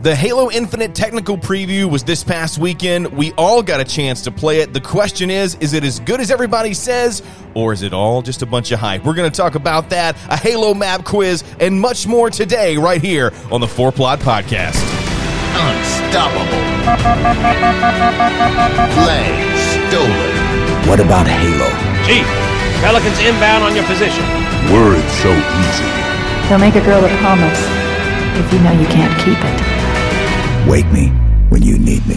The Halo Infinite technical preview was this past weekend. We all got a chance to play it. The question is it as good as everybody says, or is it all just a bunch of hype? We're going to talk about that, a Halo map quiz, and much more today right here on the Four Plot Podcast. Unstoppable. Flag stolen. What about Halo? Chief, Pelicans inbound on your position. Words so easy. They'll make a girl a promise if you know you can't keep it. Wake me when you need me.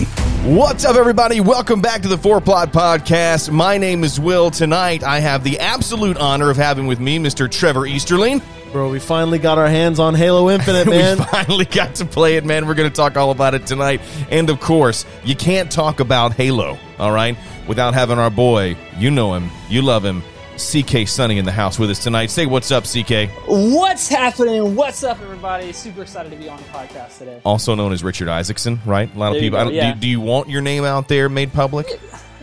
What's up, everybody? Welcome back to the Four Plot Podcast. My name is Will. Tonight, I have the absolute honor of having with me Mr. Trevor Easterling. Bro, we finally got our hands on Halo Infinite, man. We finally got to play it, man. We're going to talk all about it tonight. And, of course, you can't talk about Halo, all right, without having our boy, you know him, you love him, CK Sunny in the house with us tonight. Say what's up, CK. What's happening? What's up, everybody? Super excited to be on the podcast today. Also known as Richard Isaacson, right? A lot of people. Do you want your name out there made public?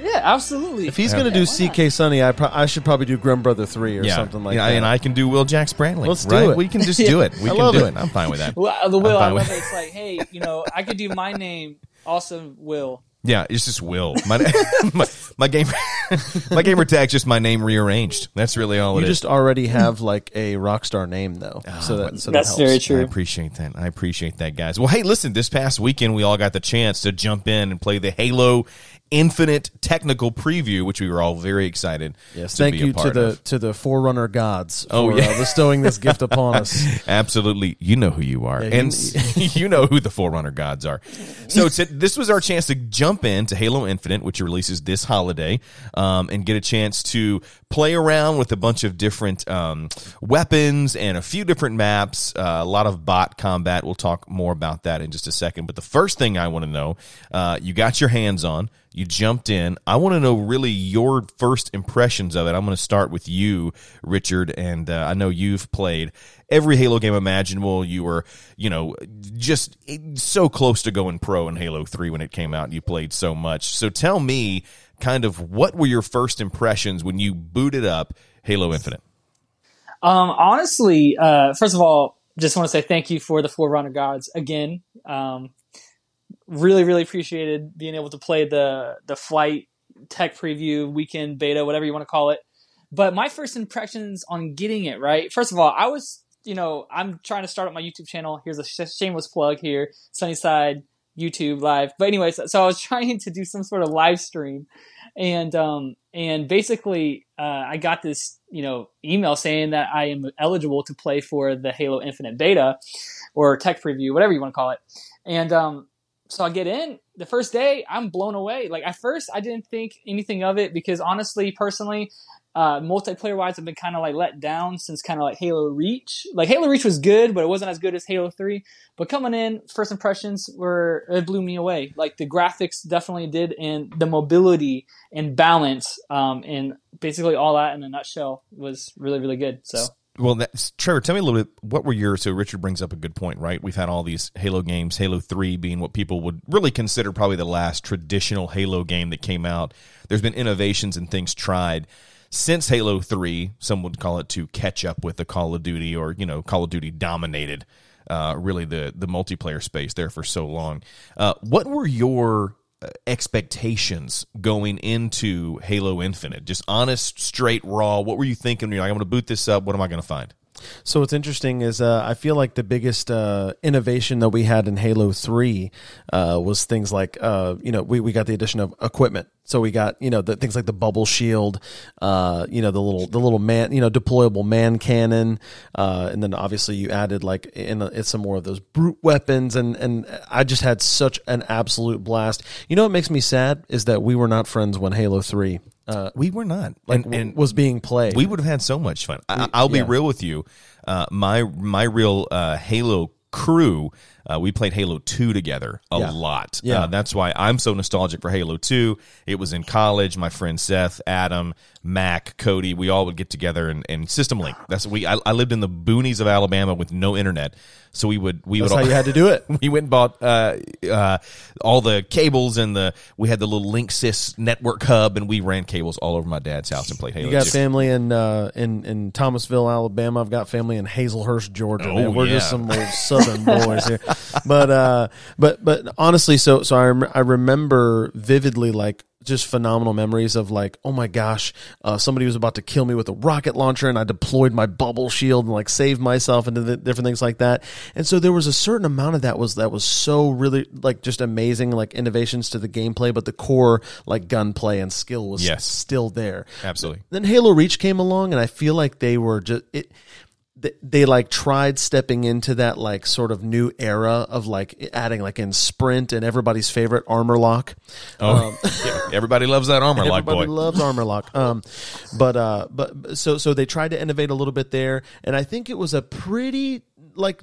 Yeah, absolutely. If he's going to do CK Sunny, I should probably do Grim Brother 3 or something like that. And I can do Will Jacks Brantley. Let's do it. We can just do it. We can do it. I'm fine with that. Well, the Will, I love it. It's like, hey, you know, I could do my name, also Will. Yeah, it's just Will. My gamer tag's just my name rearranged. That's really all it is. You just already have like a rock star name, though. So that's that helps. Very true. I appreciate that, guys. Well, hey, listen, this past weekend we all got the chance to jump in and play the Halo Infinite technical preview, which we were all very excited to be a part of. Thank you to the Forerunner gods for bestowing this gift upon us. Absolutely. You know who you are. Yeah, you know who the Forerunner gods are. So this was our chance to jump into Halo Infinite, which releases this holiday, and get a chance to play around with a bunch of different weapons and a few different maps, a lot of bot combat. We'll talk more about that in just a second. But the first thing I want to know, you got your hands on. You jumped in. I want to know really your first impressions of it. I'm going to start with you, Richard, and I know you've played every Halo game imaginable. You were, just so close to going pro in Halo 3 when it came out, and you played so much. So tell me kind of what were your first impressions when you booted up Halo Infinite? Honestly, first of all, just want to say thank you for the Forerunner gods again. Really, really appreciated being able to play the flight tech preview, weekend beta, whatever you want to call it. But my first impressions on getting it, right? First of all, I was, I'm trying to start up my YouTube channel. Here's a shameless plug here, Sunnyside YouTube live. But anyways, so I was trying to do some sort of live stream. And basically, I got this, email saying that I am eligible to play for the Halo Infinite beta or tech preview, whatever you want to call it. And, so I get in the first day. I'm blown away. Like at first, I didn't think anything of it because honestly, personally, multiplayer wise, I've been kind of like let down since kind of like Halo Reach. Like Halo Reach was good, but it wasn't as good as Halo 3. But coming in, first impressions were it blew me away. Like the graphics definitely did, and the mobility and balance, and basically all that in a nutshell was really, really good. So. Well, Trevor, tell me a little bit, what were your, so Richard brings up a good point, right? We've had all these Halo games, Halo 3 being what people would really consider probably the last traditional Halo game that came out. There's been innovations and things tried since Halo 3, some would call it to catch up with the Call of Duty or, Call of Duty dominated really the multiplayer space there for so long. What were your expectations going into Halo Infinite? Just honest, straight, raw. What were you thinking? You're like, I'm going to boot this up. What am I going to find? So what's interesting is I feel like the biggest innovation that we had in Halo 3 was things like, we got the addition of equipment. So we got, the things like the bubble shield, the little man, deployable man cannon. And then obviously you added some more of those brute weapons. And I just had such an absolute blast. You know, what makes me sad is that we were not friends when Halo 3, we were not and was being played. We would have had so much fun. I'll be real with you. My real, Halo crew, we played Halo 2 together a lot. Yeah. That's why I'm so nostalgic for Halo 2. It was in college. My friend Seth, Adam, Mac, Cody, we all would get together and System Link. That's I lived in the boonies of Alabama with no internet, so we would. That's how you had to do it. We went and bought all the cables and we had the little Linksys network hub, and we ran cables all over my dad's house and played Halo. You got family in Thomasville, Alabama. I've got family in Hazelhurst, Georgia. Oh, we're just some old Southern boys here, but honestly, so I remember vividly just phenomenal memories of oh my gosh, somebody was about to kill me with a rocket launcher and I deployed my bubble shield and saved myself and different things like that. And so there was a certain amount of that was so really just amazing, innovations to the gameplay, but the core gunplay and skill was still there. Absolutely. Then Halo Reach came along and I feel like they were just it. They tried stepping into that sort of new era of adding in sprint and everybody's favorite armor lock. Oh, yeah. Everybody loves that armor lock, boy. Everybody loves armor lock. But so they tried to innovate a little bit there, and I think it was a pretty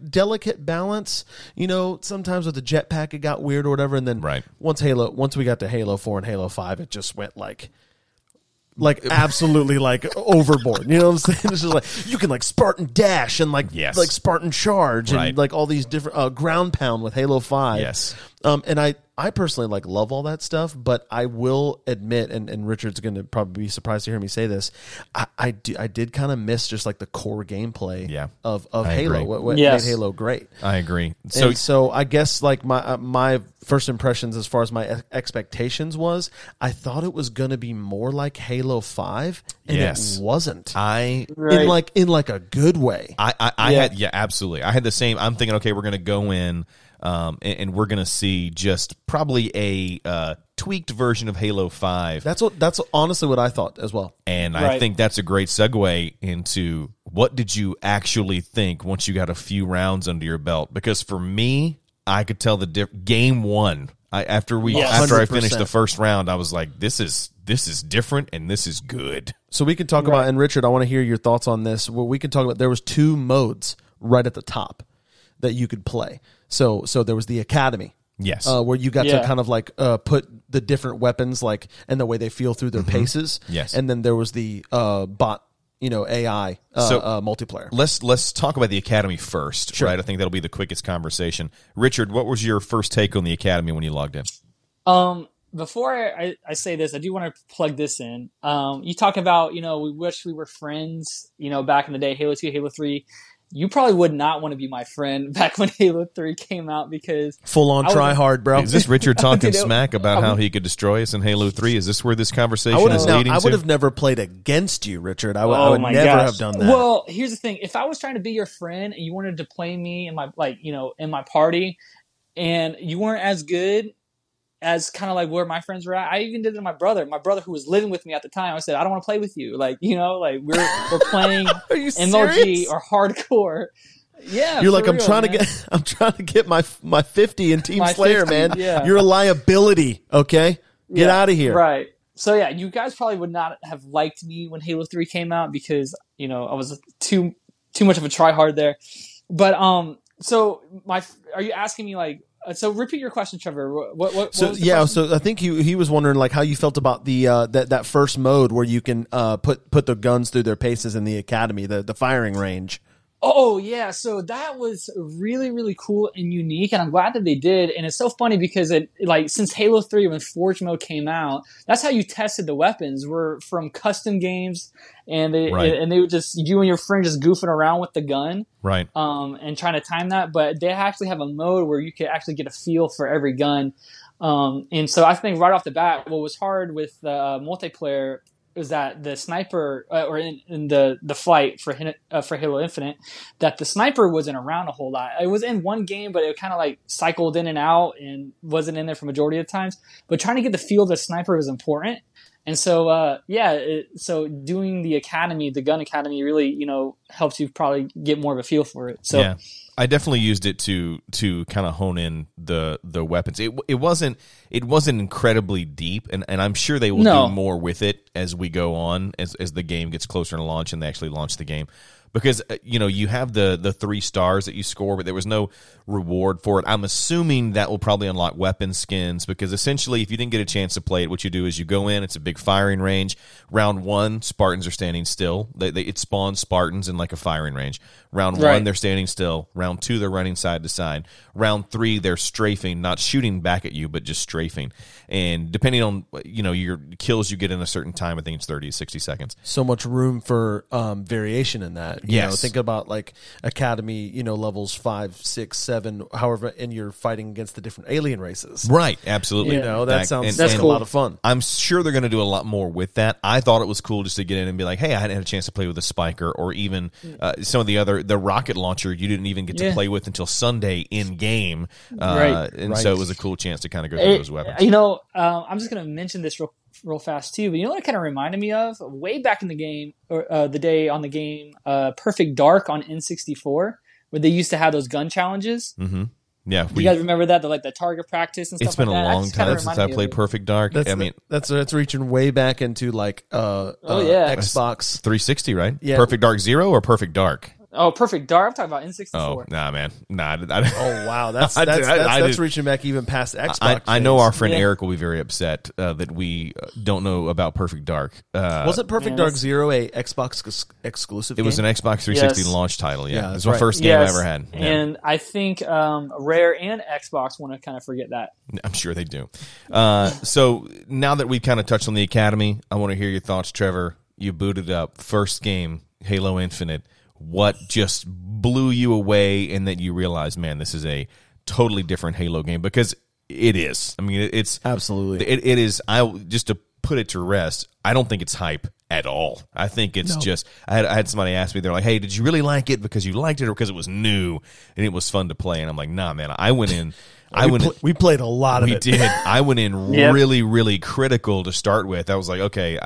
delicate balance, sometimes with the jetpack it got weird or whatever, and then once we got to Halo 4 and Halo 5, it just went absolutely overboard. You know what I'm saying? It's just you can Spartan dash and Spartan charge and all these different ground pound with Halo 5. Yes. And I personally love all that stuff, but I will admit, and Richard's going to probably be surprised to hear me say this, I did kind of miss just the core gameplay of Halo. What made Halo great? I agree. So I guess my first impressions as far as my expectations was, I thought it was going to be more like Halo 5, and it wasn't. In a good way. I had absolutely. I had the same. I'm thinking, okay, we're going to go in. And we're going to see just probably a tweaked version of Halo 5. That's honestly what I thought as well. And I think that's a great segue into what did you actually think once you got a few rounds under your belt? Because for me, I could tell the game one. After I finished the first round, I was like, this is different and this is good. So we can talk about, and Richard, I want to hear your thoughts on this. Well, we can talk about, there was two modes right at the top that you could play. So there was the Academy, where you got to kind of put the different weapons and the way they feel through their paces, and then there was the bot, AI multiplayer. Let's talk about the Academy first, right? I think that'll be the quickest conversation. Richard, what was your first take on the Academy when you logged in? Before I say this, I do want to plug this in. You talk about we wish we were friends, back in the day, Halo 2, Halo 3. You probably would not want to be my friend back when Halo 3 came out because... Full-on try-hard, bro. Is this Richard talking smack about how he could destroy us in Halo 3? Is this where this conversation is leading to? I would have never played against you, Richard. I would never have done that. Well, here's the thing. If I was trying to be your friend and you wanted to play me in my in my party and you weren't as good as kind of where my friends were at. I even did it to my brother who was living with me at the time. I said, I don't want to play with you. We're playing MLG or hardcore. Yeah. You're I'm trying to get my 50 in Team Slayer, 50, man. Yeah. You're a liability. Okay. Get out of here. Right. So yeah, you guys probably would not have liked me when Halo 3 came out because, I was too much of a tryhard there. But, so are you asking me so repeat your question, Trevor. What was the question? So I think he was wondering how you felt about the that first mode where you can put the guns through their paces in the Academy, the firing range. Oh yeah, so that was really really cool and unique, and I'm glad that they did. And it's so funny because it since Halo 3 when Forge Mode came out, that's how you tested the weapons were from custom games, and they would just you and your friend just goofing around with the gun, and trying to time that. But they actually have a mode where you could actually get a feel for every gun, and so I think right off the bat, what was hard with the multiplayer. Is that the sniper, or in the flight for Halo Infinite, that the sniper wasn't around a whole lot. It was in one game, but it kind of cycled in and out and wasn't in there for majority of the times. But trying to get the feel of the sniper was important, and so so doing the academy, the gun academy, really helps you probably get more of a feel for it. So yeah. I definitely used it to kind of hone in the weapons. It wasn't incredibly deep, and I'm sure they will do more with it as we go on, as the game gets closer to launch and they actually launch the game. Because, you know, you have the 3 stars that you score, but there was no reward for it. I'm assuming that will probably unlock weapon skins, because essentially if you didn't get a chance to play it, what you do is you go in, it's a big firing range. Round one, Spartans are standing still. It spawns Spartans in like a firing range. Round one, they're standing still. Round two, they're running side to side. Round three, they're strafing, not shooting back at you, but just strafing. And depending on, you know, your kills you get in a certain time, I think it's 30 to 60 seconds. So much room for variation in that. You know, think about like Academy, you know, levels 5, 6, 7, however, and you're fighting against the different alien races. Right, absolutely. You know, that sounds that's cool. A lot of fun. I'm sure they're going to do a lot more with that. I thought it was cool just to get in and be like, hey, I hadn't had a chance to play with a Spiker, or even some of the other, the rocket launcher you didn't even get to play with until Sunday in game. So it was a cool chance to kind of go through those weapons. You know, I'm just going to mention this real fast too, but you know what it kind of reminded me of? Way back in the game, or the day on the game, Perfect Dark on N64, where they used to have those gun challenges. Mm-hmm. Yeah, do you guys remember that? The, like the target practice and stuff. It's been like a long time since I played Perfect Dark. That's that's reaching way back into like Xbox 360, right? Yeah. Perfect Dark Zero or Perfect Dark. Oh, Perfect Dark. I'm talking about N64. Oh, nah, man. Nah. Oh, wow. That's reaching back even past Xbox. I know our friend Eric will be very upset that we don't know about Perfect Dark. Wasn't Perfect Dark Zero a Xbox exclusive game? It was an Xbox 360 launch title, yeah. It was my first game I ever had. Yeah. And I think Rare and Xbox want to kind of forget that. I'm sure they do. So now that we've kind of touched on the Academy, I want to hear your thoughts, Trevor. You booted up first game, Halo Infinite. What just blew you away, and that you realized, man, this is a totally different Halo game? Because it is. I mean, it's absolutely. It is. Just to put it to rest, I don't think it's hype at all. I think it's just. I had somebody ask me, they're like, "Hey, did you really like it because you liked it, or because it was new and it was fun to play?" And I'm like, "Nah, man. I went in." We played a lot of it. We did. I went in really, really critical to start with. I was like, okay,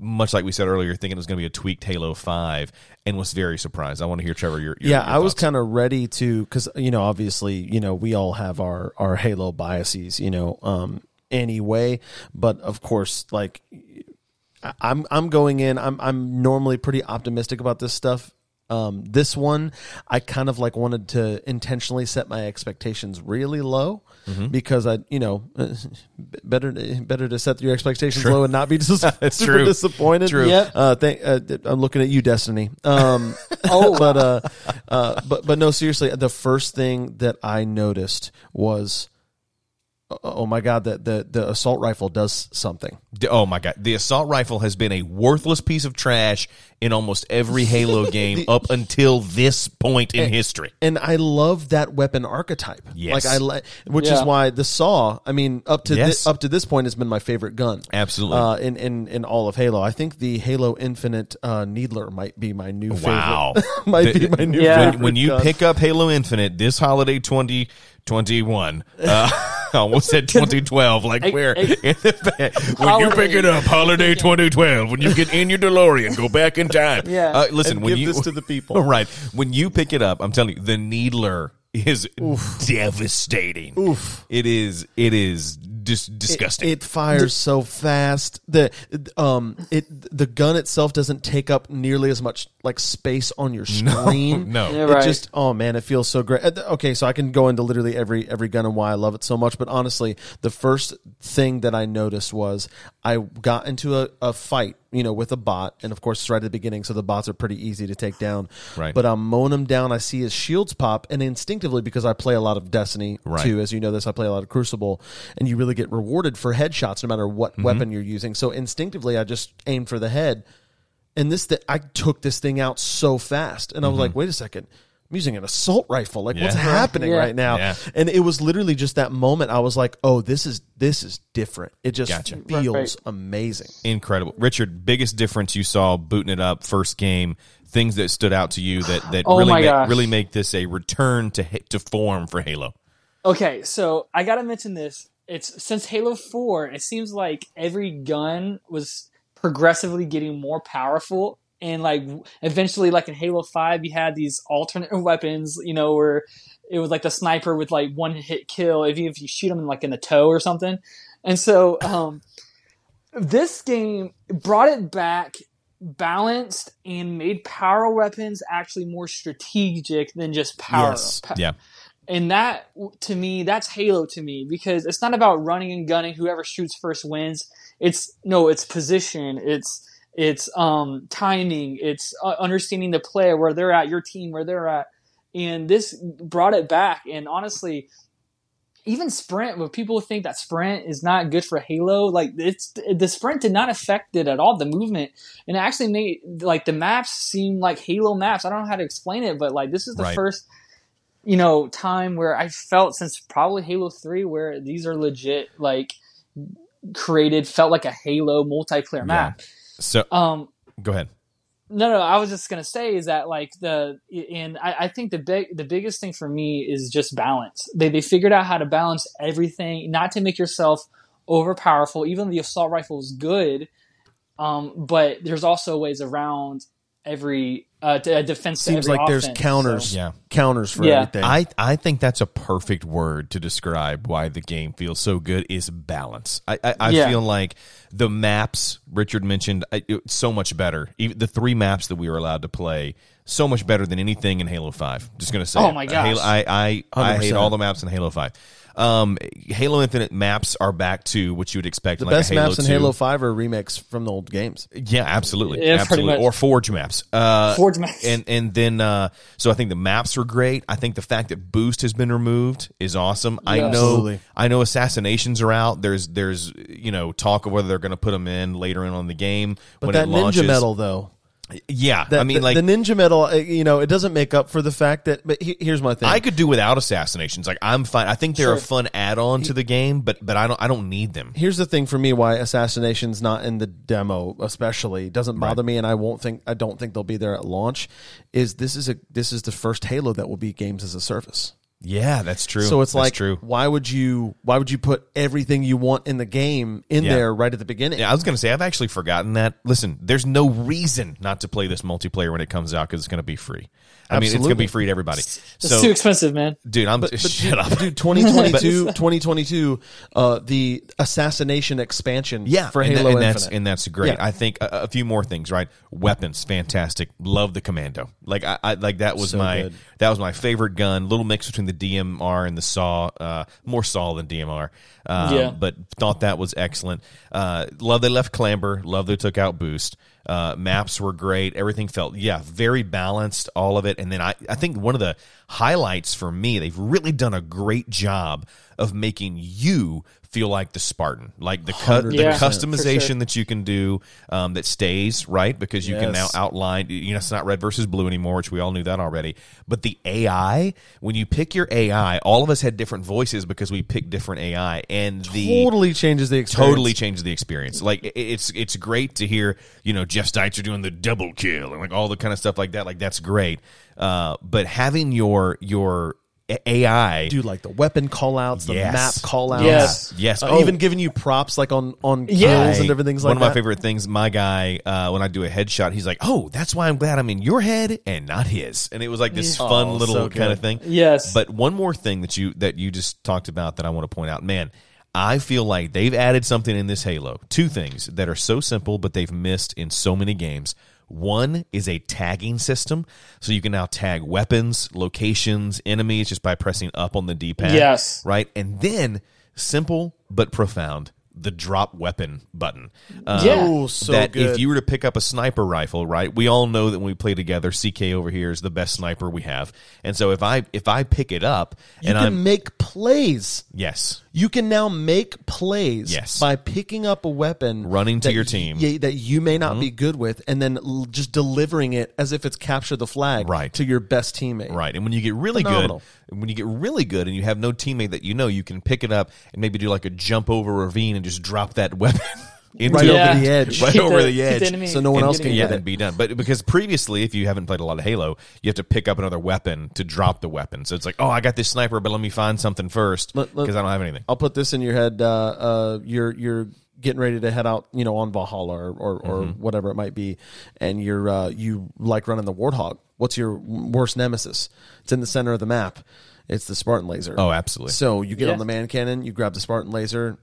much like we said earlier, thinking it was going to be a tweaked Halo 5, and was very surprised. I want to hear, Trevor, your thoughts. I was kind of ready to, because, you know, obviously, you know, we all have our Halo biases, you know, anyway. But, of course, like, I'm going in. I'm normally pretty optimistic about this stuff. This one, I kind of like wanted to intentionally set my expectations really low, because better to set your expectations low and not be super disappointed. True. Yep. I'm looking at you, Destiny. But no, seriously, the first thing that I noticed was, oh my God, the assault rifle does something. Oh my God, the assault rifle has been a worthless piece of trash in almost every Halo game up until this point in history. And I love that weapon archetype. Yes, which is why the Saw, I mean, up to this point, has been my favorite gun. Absolutely, in all of Halo, I think the Halo Infinite Needler might be my new favorite. Wow, be my new favorite. When you pick up Halo Infinite this holiday 2021. I almost said 2012. Like, where? When you pick it up, holiday 2012, when you get in your DeLorean, go back in time. Yeah. Listen, and when give this to the people. Right. When you pick it up, I'm telling you, the Needler is devastating. Oof. It is just disgusting. It fires so fast. The gun itself doesn't take up nearly as much like space on your screen. No. Just, oh man, it feels so great. Okay, so I can go into literally every gun and why I love it so much, but honestly, the first thing that I noticed was I got into a fight, you know, with a bot, and of course it's right at the beginning, so the bots are pretty easy to take down. Right. But I'm mowing him down, I see his shields pop, and instinctively, because I play a lot of Destiny too, as you know this, I play a lot of Crucible, and you really get rewarded for headshots no matter what weapon you're using. So instinctively, I just aim for the head, and I took this thing out so fast, and I was like, wait a second, I'm using an assault rifle. Like, what's happening right now? Yeah. And it was literally just that moment. I was like, oh, this is different. It just feels amazing. Incredible. Richard, biggest difference you saw booting it up first game, things that stood out to you that really make this a return to form for Halo. Okay, so I got to mention this. It's since Halo 4, it seems like every gun was progressively getting more powerful. And like eventually, like in Halo 5, you had these alternate weapons, you know, where it was like the sniper with like one hit kill if you shoot them like in the toe or something. And so this game brought it back balanced and made power weapons actually more strategic than just power. Yes. Yeah. And that, to me, that's Halo to me, because it's not about running and gunning, whoever shoots first wins. It's position, it's timing, it's understanding the player, where they're at, your team, where they're at. And this brought it back. And honestly, even sprint, when people think that sprint is not good for Halo, like the sprint did not affect it at all, the movement. And it actually made like the maps seem like Halo maps. I don't know how to explain it, but like this is the first time where I felt, since probably Halo 3, where these are legit, like created, felt like a Halo multiplayer map. So go ahead. No, I was just going to say is that like I think the biggest thing for me is just balance. They figured out how to balance everything, not to make yourself overpowerful. Even the assault rifle is good, but there's also ways around every defense. Seems to every like offense, there's counters, so. Counters for everything. I think that's a perfect word to describe why the game feels so good is balance. I feel like the maps Richard mentioned, it's so much better. Even the three maps that we were allowed to play, so much better than anything in Halo 5. Just gonna say, oh my gosh, Halo, I hate all the maps in Halo 5. Halo Infinite maps are back to what you would expect. The like best maps in Halo 5 are remakes from the old games. Yeah, absolutely. Yeah, absolutely. Or Forge maps. And then so I think the maps were great. I think the fact that boost has been removed is awesome. Yeah, I know assassinations are out. There's talk of whether they're going to put them in later on the game. But when that it launches. Ninja medal though. Yeah, the ninja medal, it doesn't make up for the fact that. But here's my thing: I could do without assassinations. Like I'm fine. I think they're a fun add-on to the game, but I don't need them. Here's the thing for me: why assassinations not in the demo, especially, doesn't bother me, and I don't think they'll be there at launch. Is this is the first Halo that will be games as a service. Yeah, that's true. So it's why would you put everything you want in the game in there right at the beginning? Yeah, I was going to say, I've actually forgotten that. Listen, there's no reason not to play this multiplayer when it comes out, because it's going to be free. Absolutely. I mean, it's going to be free to everybody. It's too expensive, man. Dude, shut up. Dude, 2022, the assassination expansion for Halo Infinite. That's great. Yeah. I think a few more things, right? Weapons, fantastic. Love the commando. Like I like that was so good. That was my favorite gun. Little mix between the DMR and the SAW, more SAW than DMR. But thought that was excellent. Love they left Clamber. Love they took out Boost. Maps were great. Everything felt, very balanced, all of it. And then I think one of the highlights for me, they've really done a great job of making you feel like the Spartan, like the customization that you can do that stays, right? Because you can now outline, it's not red versus blue anymore, which we all knew that already. But the AI, when you pick your AI, all of us had different voices because we picked different AI, and totally changes the experience. Like it's great to hear, Jeff Stites are doing the double kill and like all the kind of stuff like that. Like that's great. But having your AI, dude, like the weapon callouts, the map callouts, even giving you props like on kills and everything like that. One of my favorite things, my guy, when I do a headshot, he's like, "Oh, that's why I'm glad I'm in your head and not his." And it was like this fun little kind of thing. Yes. But one more thing that you just talked about that I want to point out, man. I feel like they've added something in this Halo. Two things that are so simple, but they've missed in so many games. One is a tagging system, so you can now tag weapons, locations, enemies just by pressing up on the D-pad. Yes. Right? And then, simple but profound, the drop weapon button. That good. If you were to pick up a sniper rifle, right? We all know that when we play together, CK over here is the best sniper we have. And so if I pick it up, you can make plays. Yes. You can now make plays by picking up a weapon, running to your team that you may not be good with, and then just delivering it as if it's capture the flag to your best teammate. Right. And when you get really good, and you have no teammate that you can pick it up and maybe do like a jump over ravine and just drop that weapon over the edge, so no one else can get it and be done. But because previously, if you haven't played a lot of Halo, you have to pick up another weapon to drop the weapon. So it's like, oh, I got this sniper, but let me find something first because I don't have anything. I'll put this in your head. You're getting ready to head out, on Valhalla or whatever it might be, and you're you like running the Warthog. What's your worst nemesis? It's in the center of the map. It's the Spartan laser. Oh, absolutely. So you get on the man cannon, you grab the Spartan laser,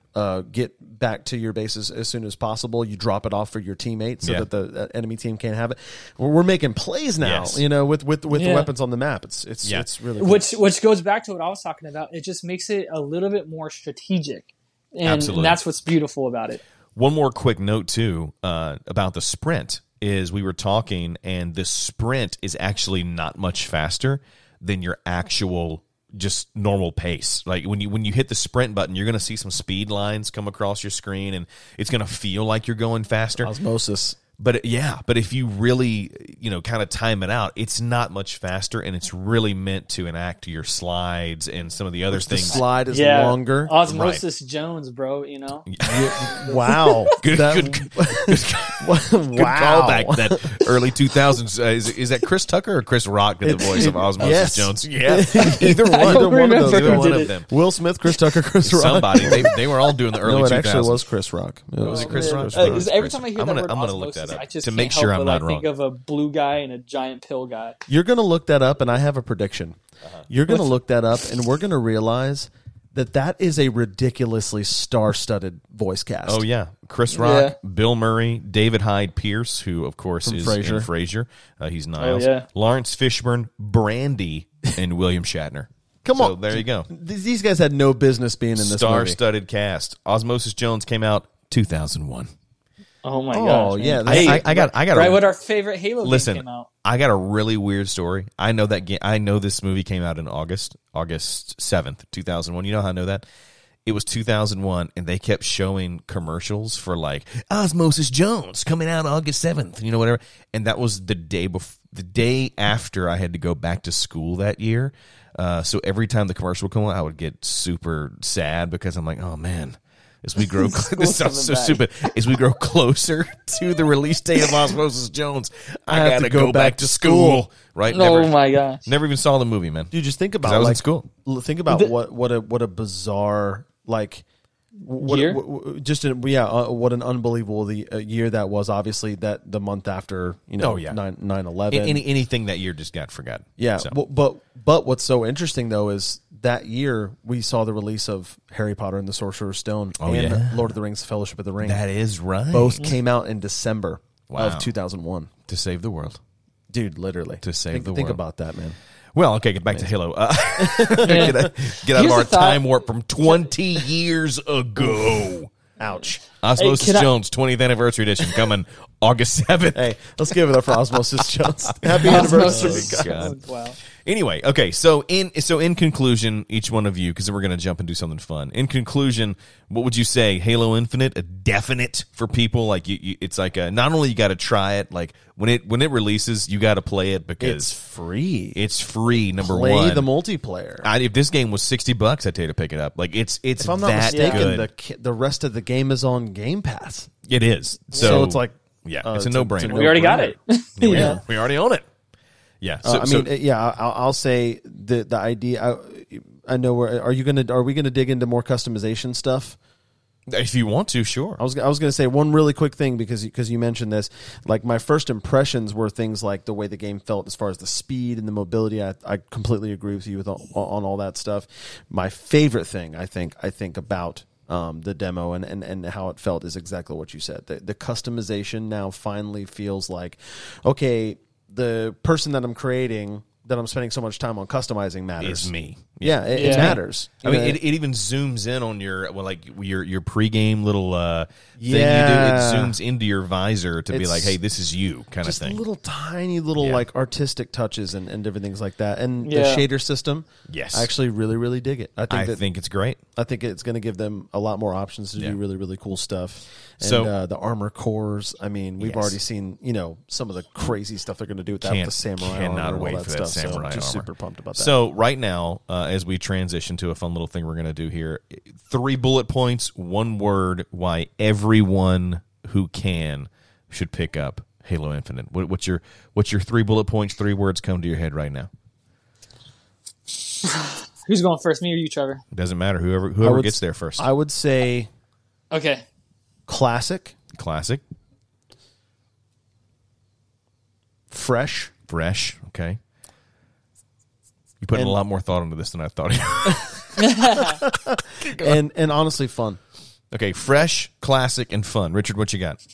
get back to your bases as soon as possible. You drop it off for your teammates so that the enemy team can't have it. We're making plays now, you know, with the weapons on the map. It's it's really cool. Which goes back to what I was talking about. It just makes it a little bit more strategic, and that's what's beautiful about it. One more quick note too about the sprint is we were talking, and the sprint is actually not much faster than your actual just normal pace. Like when you hit the sprint button, you're going to see some speed lines come across your screen, and it's going to feel like you're going faster. Osmosis. But if you really, you know, kind of time it out, it's not much faster, and it's really meant to enact your slides and some of the other things. The slide is longer. Osmosis Jones, bro, you know. Wow. Good callback. That early 2000s. Is that Chris Tucker or Chris Rock did the voice of Osmosis Jones? Yeah. Either one of them. Will Smith, Chris Tucker, Chris Rock. Somebody. They were all doing the early 2000s. It actually was Chris Rock. It was Chris Rock. Every time I hear that word Osmosis, I just to make sure I'm not wrong. I think of a blue guy and a giant pill guy. You're going to look that up, and I have a prediction. You're going to look that up, and we're going to realize that is a ridiculously star-studded voice cast. Oh, yeah. Chris Rock, Bill Murray, David Hyde Pierce, who, of course, is in Frasier. He's Niles. Oh, yeah. Lawrence Fishburne, Brandy, and William Shatner. Come on. There you go. These guys had no business being in this movie. Star-studded cast. Osmosis Jones came out 2001. Oh my gosh! Oh yeah, I got right. What our favorite Halo game came out. I got a really weird story. I know that game. I know this movie came out in August 7th, 2001. You know how I know that? It was 2001, and they kept showing commercials for like Osmosis Jones coming out August 7th. You know, whatever. And that was the day after I had to go back to school that year. So every time the commercial would come out, I would get super sad because I'm like, oh man. As we grow, this sounds so stupid. As we grow closer to the release date of Osmosis Jones, I gotta go back to school. Right? No, oh my gosh! Never even saw the movie, man. Dude, just think about I was in school. Think about what a bizarre year. What an unbelievable year that was. Obviously, that the month after 9/11, anything that year just got forgotten. Yeah, so. But what's so interesting though is. That year, we saw the release of Harry Potter and the Sorcerer's Stone and Lord of the Rings, Fellowship of the Ring. That is right. Both came out in December of 2001. To save the world. Dude, literally. To save the world. Think about that, man. Well, okay, get back to Halo. Get out of our time warp from 20 years ago. Ouch. Osmosis Jones, 20th Anniversary Edition, coming August 7th. Hey, let's give it up for Osmosis Jones. Happy anniversary. God. Wow. Anyway, okay, so in conclusion, each one of you, because we're going to jump and do something fun. In conclusion, what would you say, Halo Infinite, a definite for people? Like you it's like not only you got to try it, like when it releases, you got to play it because it's free. It's free. Number one, play the multiplayer. If this game was $60, I'd tell you to pick it up. Like it's if I'm not mistaken, good. The rest of the game is on Game Pass. It is. So it's like it's a no brainer. We already got it. We already own it. Yeah, I'll say the idea. I know. Are we gonna dig into more customization stuff? If you want to, sure. I was gonna say one really quick thing because you mentioned this. Like my first impressions were things like the way the game felt as far as the speed and the mobility. I completely agree with you on all that stuff. My favorite thing I think about. The demo and how it felt is exactly what you said. The customization now finally feels like, okay, the person that I'm creating, that I'm spending so much time on customizing matters. It's me. Yeah, it matters. I mean, it even zooms in on your pregame little thing you do. It zooms into your visor to be like, hey, this is you kind of thing. Just little tiny little artistic touches and different things like that. And the shader system, yes, I actually really, really dig it. I think it's great. I think it's going to give them a lot more options to do really, really cool stuff. And the armor cores, I mean, we've already seen, some of the crazy stuff they're going to do with that with the samurai armor. Cannot wait for that samurai armor. Just super pumped about that. So right now, as we transition to a fun little thing we're going to do here, 3 bullet points, 1 word, why everyone who can should pick up Halo Infinite. What's your 3 bullet points, 3 words come to your head right now? Who's going first, me or you, Trevor? It doesn't matter. Whoever gets there first. I would say... Okay. Classic. Fresh. Okay. You put a lot more thought into this than I thought. and honestly, fun. Okay, fresh, classic, and fun. Richard, what you got?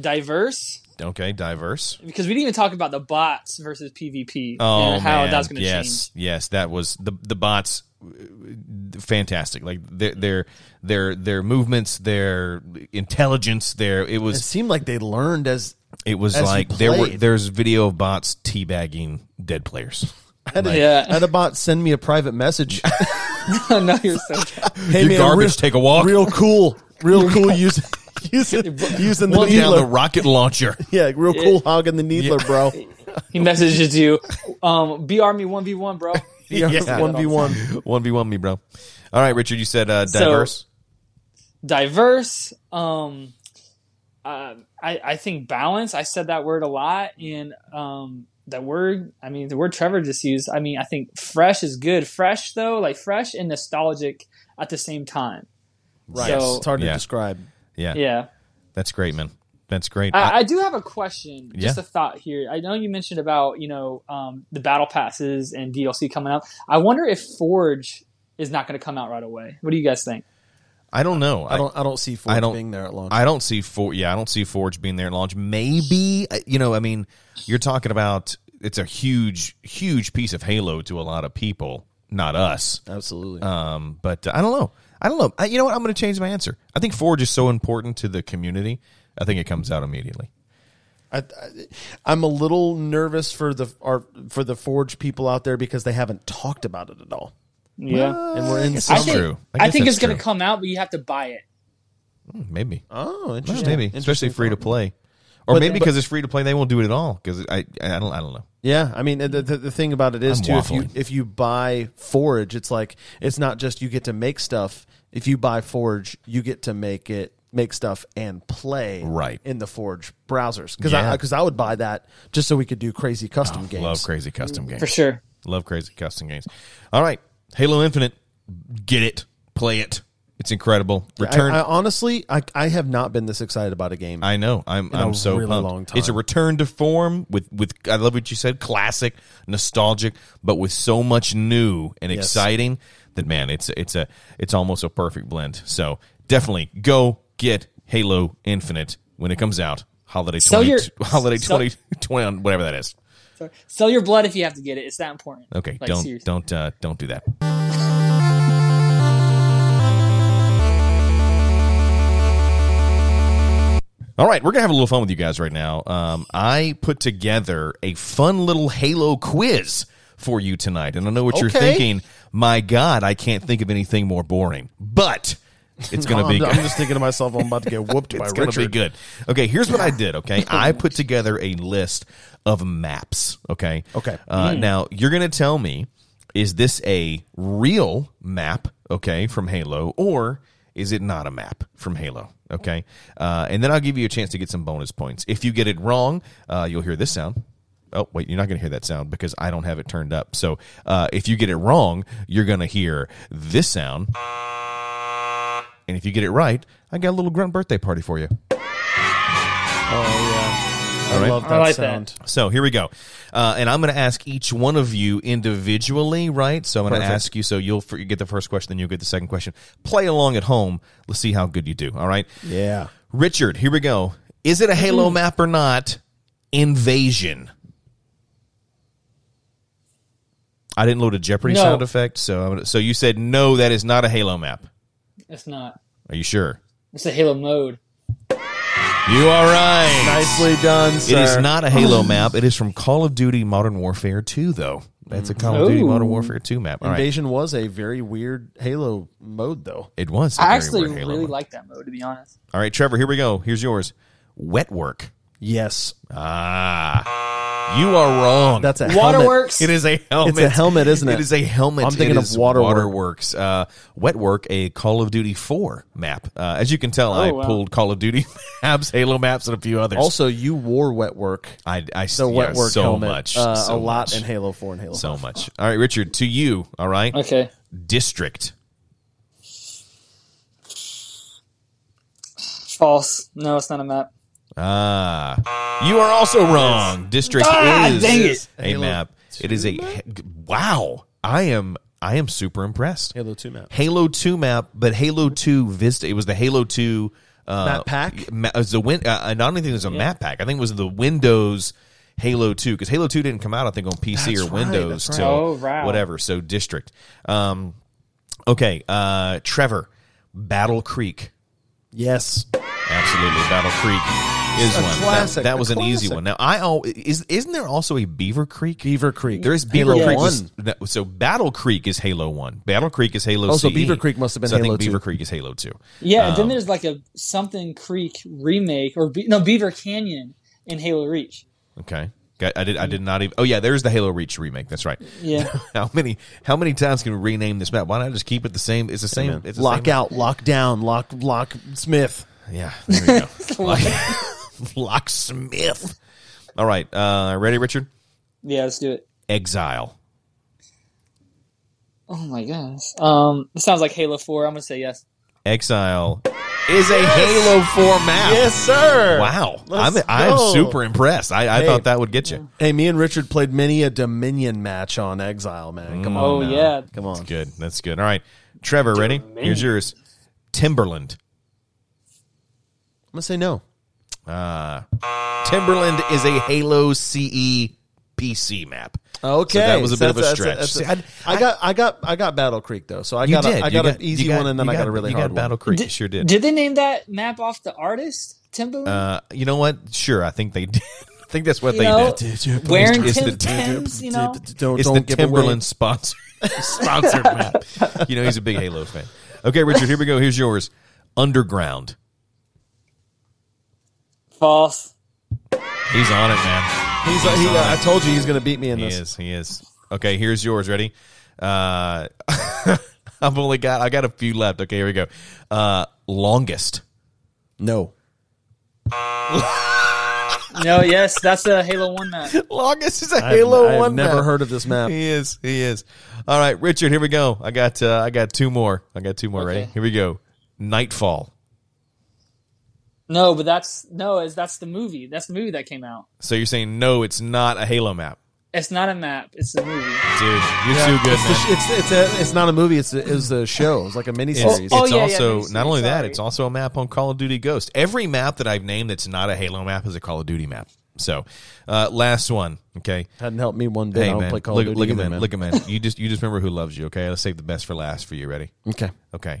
Diverse. Okay, diverse. Because we didn't even talk about the bots versus PvP and how that's going to change. Yes, that was the bots. Fantastic! Like their movements, their intelligence. It seemed like they learned as it was as like there's video of bots teabagging dead players. I had a bot send me a private message. No, you're so hey, man, garbage. Take a walk. Real cool. Using the needler, the rocket launcher. Yeah, real cool. Hogging the needler, bro. He messages you, BR me 1v1, bro. Yeah, 1v1. 1v1 me, bro. All right, Richard, you said diverse. So, diverse. I think balance. I said that word a lot. And the word Trevor just used. I mean, I think fresh is good. Fresh, though, like fresh and nostalgic at the same time. Right. So, it's hard to describe. Yeah. Yeah. That's great, man. That's great. I do have a question, just a thought here. I know you mentioned about, the battle passes and DLC coming out. I wonder if Forge is not going to come out right away. What do you guys think? I don't know. I don't see Forge being there at launch. I don't see Forge being there at launch. Maybe, you're talking about it's a huge, huge piece of Halo to a lot of people, not us. Absolutely. But I don't know. You know what? I'm going to change my answer. I think Forge is so important to the community. I think it comes out immediately. I'm a little nervous for the Forge people out there because they haven't talked about it at all. Yeah, and we're in summer. I think it's going to come out, but you have to buy it. Maybe. Oh, interesting. Maybe, especially free to play, because it's free to play, they won't do it at all. Because I don't know. Yeah, I mean the thing about it is if you buy Forge, it's like it's not just you get to make stuff. If you buy Forge, you get to make stuff and play in the Forge browsers. Because I would buy that just so we could do crazy custom games. Love crazy custom games. For sure. Love crazy custom games. All right. Halo Infinite. Get it. Play it. It's incredible. Return. I honestly, I have not been this excited about a game. I know. I'm so really pumped. Long time. It's a return to form with I love what you said, classic, nostalgic, but with so much new and exciting that, man, it's almost a perfect blend. So definitely go get Halo Infinite when it comes out. Holiday 2020, whatever that is. Sorry. Sell your blood if you have to get it. It's that important. Okay, like, don't do that. All right, we're gonna have a little fun with you guys right now. I put together a fun little Halo quiz for you tonight, and I know what you're thinking. My God, I can't think of anything more boring. But it's going to be good. I'm just thinking to myself, I'm about to get whooped by Richard. It's going to be good. Okay, here's what I did, okay? I put together a list of maps, okay? Okay. Now, you're going to tell me, is this a real map, okay, from Halo, or is it not a map from Halo, okay? And then I'll give you a chance to get some bonus points. If you get it wrong, you'll hear this sound. Oh, wait, you're not going to hear that sound because I don't have it turned up. So if you get it wrong, you're going to hear this sound. And if you get it right, I got a little grunt birthday party for you. Oh, yeah. I love that sound. So here we go. And I'm going to ask each one of you individually, right? So I'm going to ask you, so you'll get the first question, then you'll get the second question. Play along at home. Let's see how good you do, all right? Yeah. Richard, here we go. Is it a Halo map or not? Invasion. I didn't load a Jeopardy sound effect, so you said no, that is not a Halo map. It's not. Are you sure? It's a Halo mode. You are right. Nicely done, sir. It is not a Halo map. It is from Call of Duty Modern Warfare 2, though. That's a Call of Duty Modern Warfare 2 map. All Invasion was a very weird Halo mode, though. It was. I actually really like that mode, to be honest. All right, Trevor, here we go. Here's yours. Wet work. Yes. You are wrong. That's a helmet. Waterworks. It is a helmet. It's a helmet, isn't it? It is a helmet. I'm thinking of Waterworks. Wet work, a Call of Duty 4 map. As you can tell, I pulled Call of Duty maps, Halo maps, and a few others. Also, you wore wet work. I so wet work so helmet, much, so a lot much. In Halo 4 and Halo. So 5. Much. All right, Richard, to you. All right. Okay. District. False. No, it's not a map. You are also wrong. District is a map. It is a wow. I am super impressed. Halo 2 map, but Halo 2 Vista. It was the Halo 2 map pack. Map pack. I think it was the Windows Halo 2, because Halo 2 didn't come out, I think, on PC Windows till whatever. So District. Okay, Trevor, Battle Creek. Yes, absolutely. Battle Creek is one classic. That was an easy one. Now isn't there also a Beaver Creek? Beaver Creek. There is Beaver Creek. One. So Battle Creek is Halo 1. Battle Creek is Halo. Also, Beaver Creek must have been Halo 2. I think Beaver Creek is Halo 2. Yeah, and then there's like a something Creek remake or Beaver Canyon in Halo Reach. Okay. I did not even. Oh yeah, there's the Halo Reach remake. That's right. Yeah. How many times can we rename this map? Why not just keep it the same? It's the same. It's the Lockout, Lockdown, Lock Smith. Yeah. There we go. Locksmith. All right. Ready, Richard? Yeah, let's do it. Exile. Oh, my gosh. It sounds like Halo 4. I'm going to say yes. Exile is a Halo 4 map. Yes, sir. Wow. I'm super impressed. I thought that would get you. Hey, me and Richard played many a Dominion match on Exile, man. Come on. Oh, yeah. Come on. That's good. All right. Trevor, ready? Dominion. Here's yours. Timberland. I'm going to say no. Timberland is a Halo CE PC map. Okay, so that was a bit of a stretch. I got Battle Creek though, so I got an easy one, and then I got a really hard one. Battle Creek, sure did. Did they name that map off the artist Timberland? You know what? Sure, I think they did. I think that's what they did. Wearing Timberlands, you know, don't give Timberland sponsored map. You know, he's a big Halo fan. Okay, Richard, here we go. Here's yours. Underground. False. He's on it, man. I told you he's going to beat me in this. He is. Okay, here's yours. Ready? I got a few left. Okay, here we go. Longest. No. No, yes, that's a Halo 1 map. Longest is a Halo 1 map. I've never heard of this map. He is. All right, Richard, here we go. I got two more. Okay. Ready? Here we go. Nightfall. No, but that's the movie. That's the movie that came out. So you're saying no? It's not a Halo map. It's not a map. It's a movie. Dude, you're too good. It's not a movie. It was a show. It's like a miniseries. It's also a map on Call of Duty Ghost. Every map that I've named that's not a Halo map is a Call of Duty map. So, last one. Okay, hadn't helped me one bit. Hey, I don't play Call of Duty. Look at man. You just remember who loves you. Okay, let's save the best for last for you. Ready? Okay.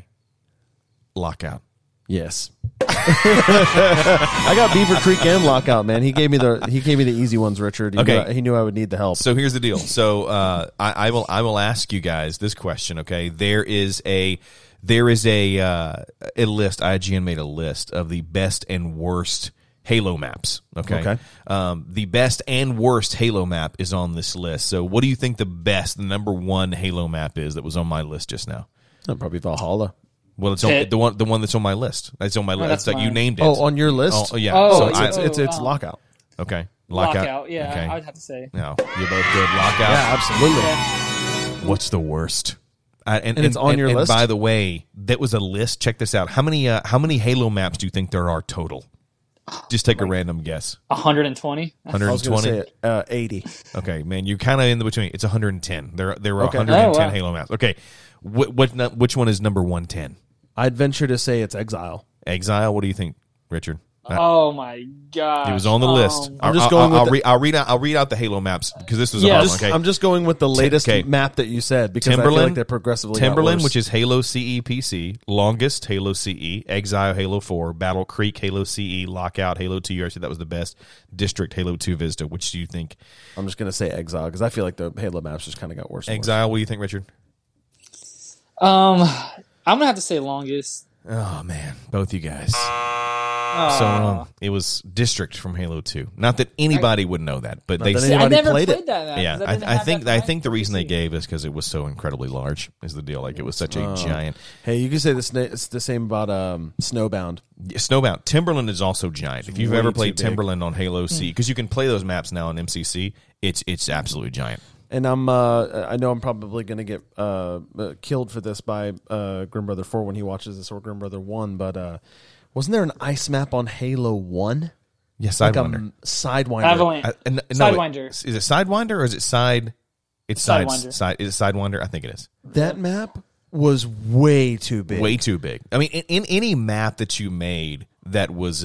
Lockout. Yes. I got Beaver Creek and Lockout, man. He gave me the easy ones, Richard. He knew I would need the help. So here's the deal. So I will ask you guys this question. Okay, there is a list. IGN made a list of the best and worst Halo maps. Okay. The best and worst Halo map is on this list. So what do you think the number one Halo map is that was on my list just now? Probably Valhalla. Well, it's on, the one that's on my list. It's on my list. That's like you named it. Oh, on your list? Oh, yeah. So it's Lockout. Okay. Lockout. Yeah, okay. I'd have to say. No, you're both good. Lockout. Yeah, absolutely. Yeah. What's the worst? And it's on your list? And by the way, that was a list. Check this out. How many Halo maps do you think there are total? Just take a random guess. 120? 120? 80. Okay, man, you're kind of in the between. It's 110. There are 110 Halo maps. Okay. Which one is number 110? I'd venture to say it's Exile. Exile. What do you think, Richard? Oh my God! It was on the list. I'll read out the Halo maps because this was a hard one. Okay. I'm just going with the latest map that you said because Timberland, I feel like they're progressively Timberland, which is Halo CE PC, Longest Halo CE, Exile Halo 4, Battle Creek Halo CE, Lockout Halo 2. I said that was the best. District Halo 2 Vista. Which do you think? I'm just gonna say Exile because I feel like the Halo maps just kind of got worse. Exile. What do you think, Richard? I'm gonna have to say Longest. Oh man, both you guys. So it was District from Halo 2. Not that anybody would know that, but I never played it. That. Yeah, I think the reason they gave is because it was so incredibly large. Is the deal? Like it was such a giant. Hey, you can say it's the same about Snowbound. Yeah, Snowbound. Timberland is also giant. If you've ever played Timberland on Halo CE, because you can play those maps now on MCC, it's absolutely giant. And I know I'm probably going to get killed for this by Grim Brother 4 when he watches this, or Grim Brother 1, but wasn't there an ice map on Halo 1? Yes, yeah, Sidewinder. Sidewinder. Sidewinder. Is it Sidewinder or is it Side... It's Sidewinder. I think it is. That map was way too big. Way too big. I mean, in any map that you made that was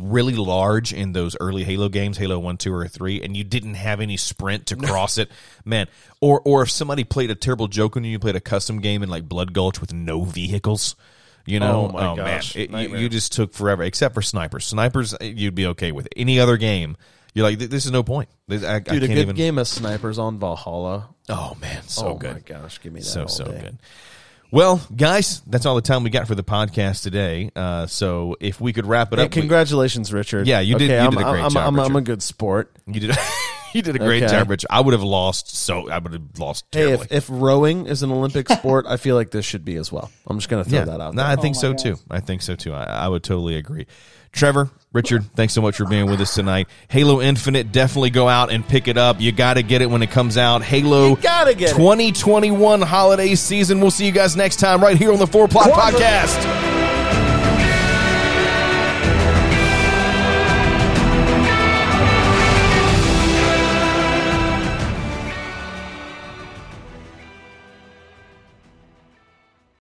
really large in those early Halo games, Halo 1, 2, or 3, and you didn't have any sprint to cross it, man. Or if somebody played a terrible joke on you, you played a custom game in like Blood Gulch with no vehicles. You know, oh my gosh. Man, you just took forever, except for snipers. Snipers, you'd be okay with. Any other game, you're like, this is no point. Dude, I can't even... game of snipers on Valhalla. Oh, man, so good. Oh, my gosh, give me that all day. So good. Well, guys, that's all the time we got for the podcast today. So if we could wrap it up. Congratulations, Richard. Yeah, you did a great job, I'm a good sport. You did You did a great job, Richard. I would have lost terribly. Hey, if rowing is an Olympic sport, I feel like this should be as well. I'm just going to throw that out there. I think so, too. I think so, too. I would totally agree. Trevor, Richard, thanks so much for being with us tonight. Halo Infinite, definitely go out and pick it up. You got to get it when it comes out. Halo 2021 holiday season. We'll see you guys next time right here on the Four Plot Podcast.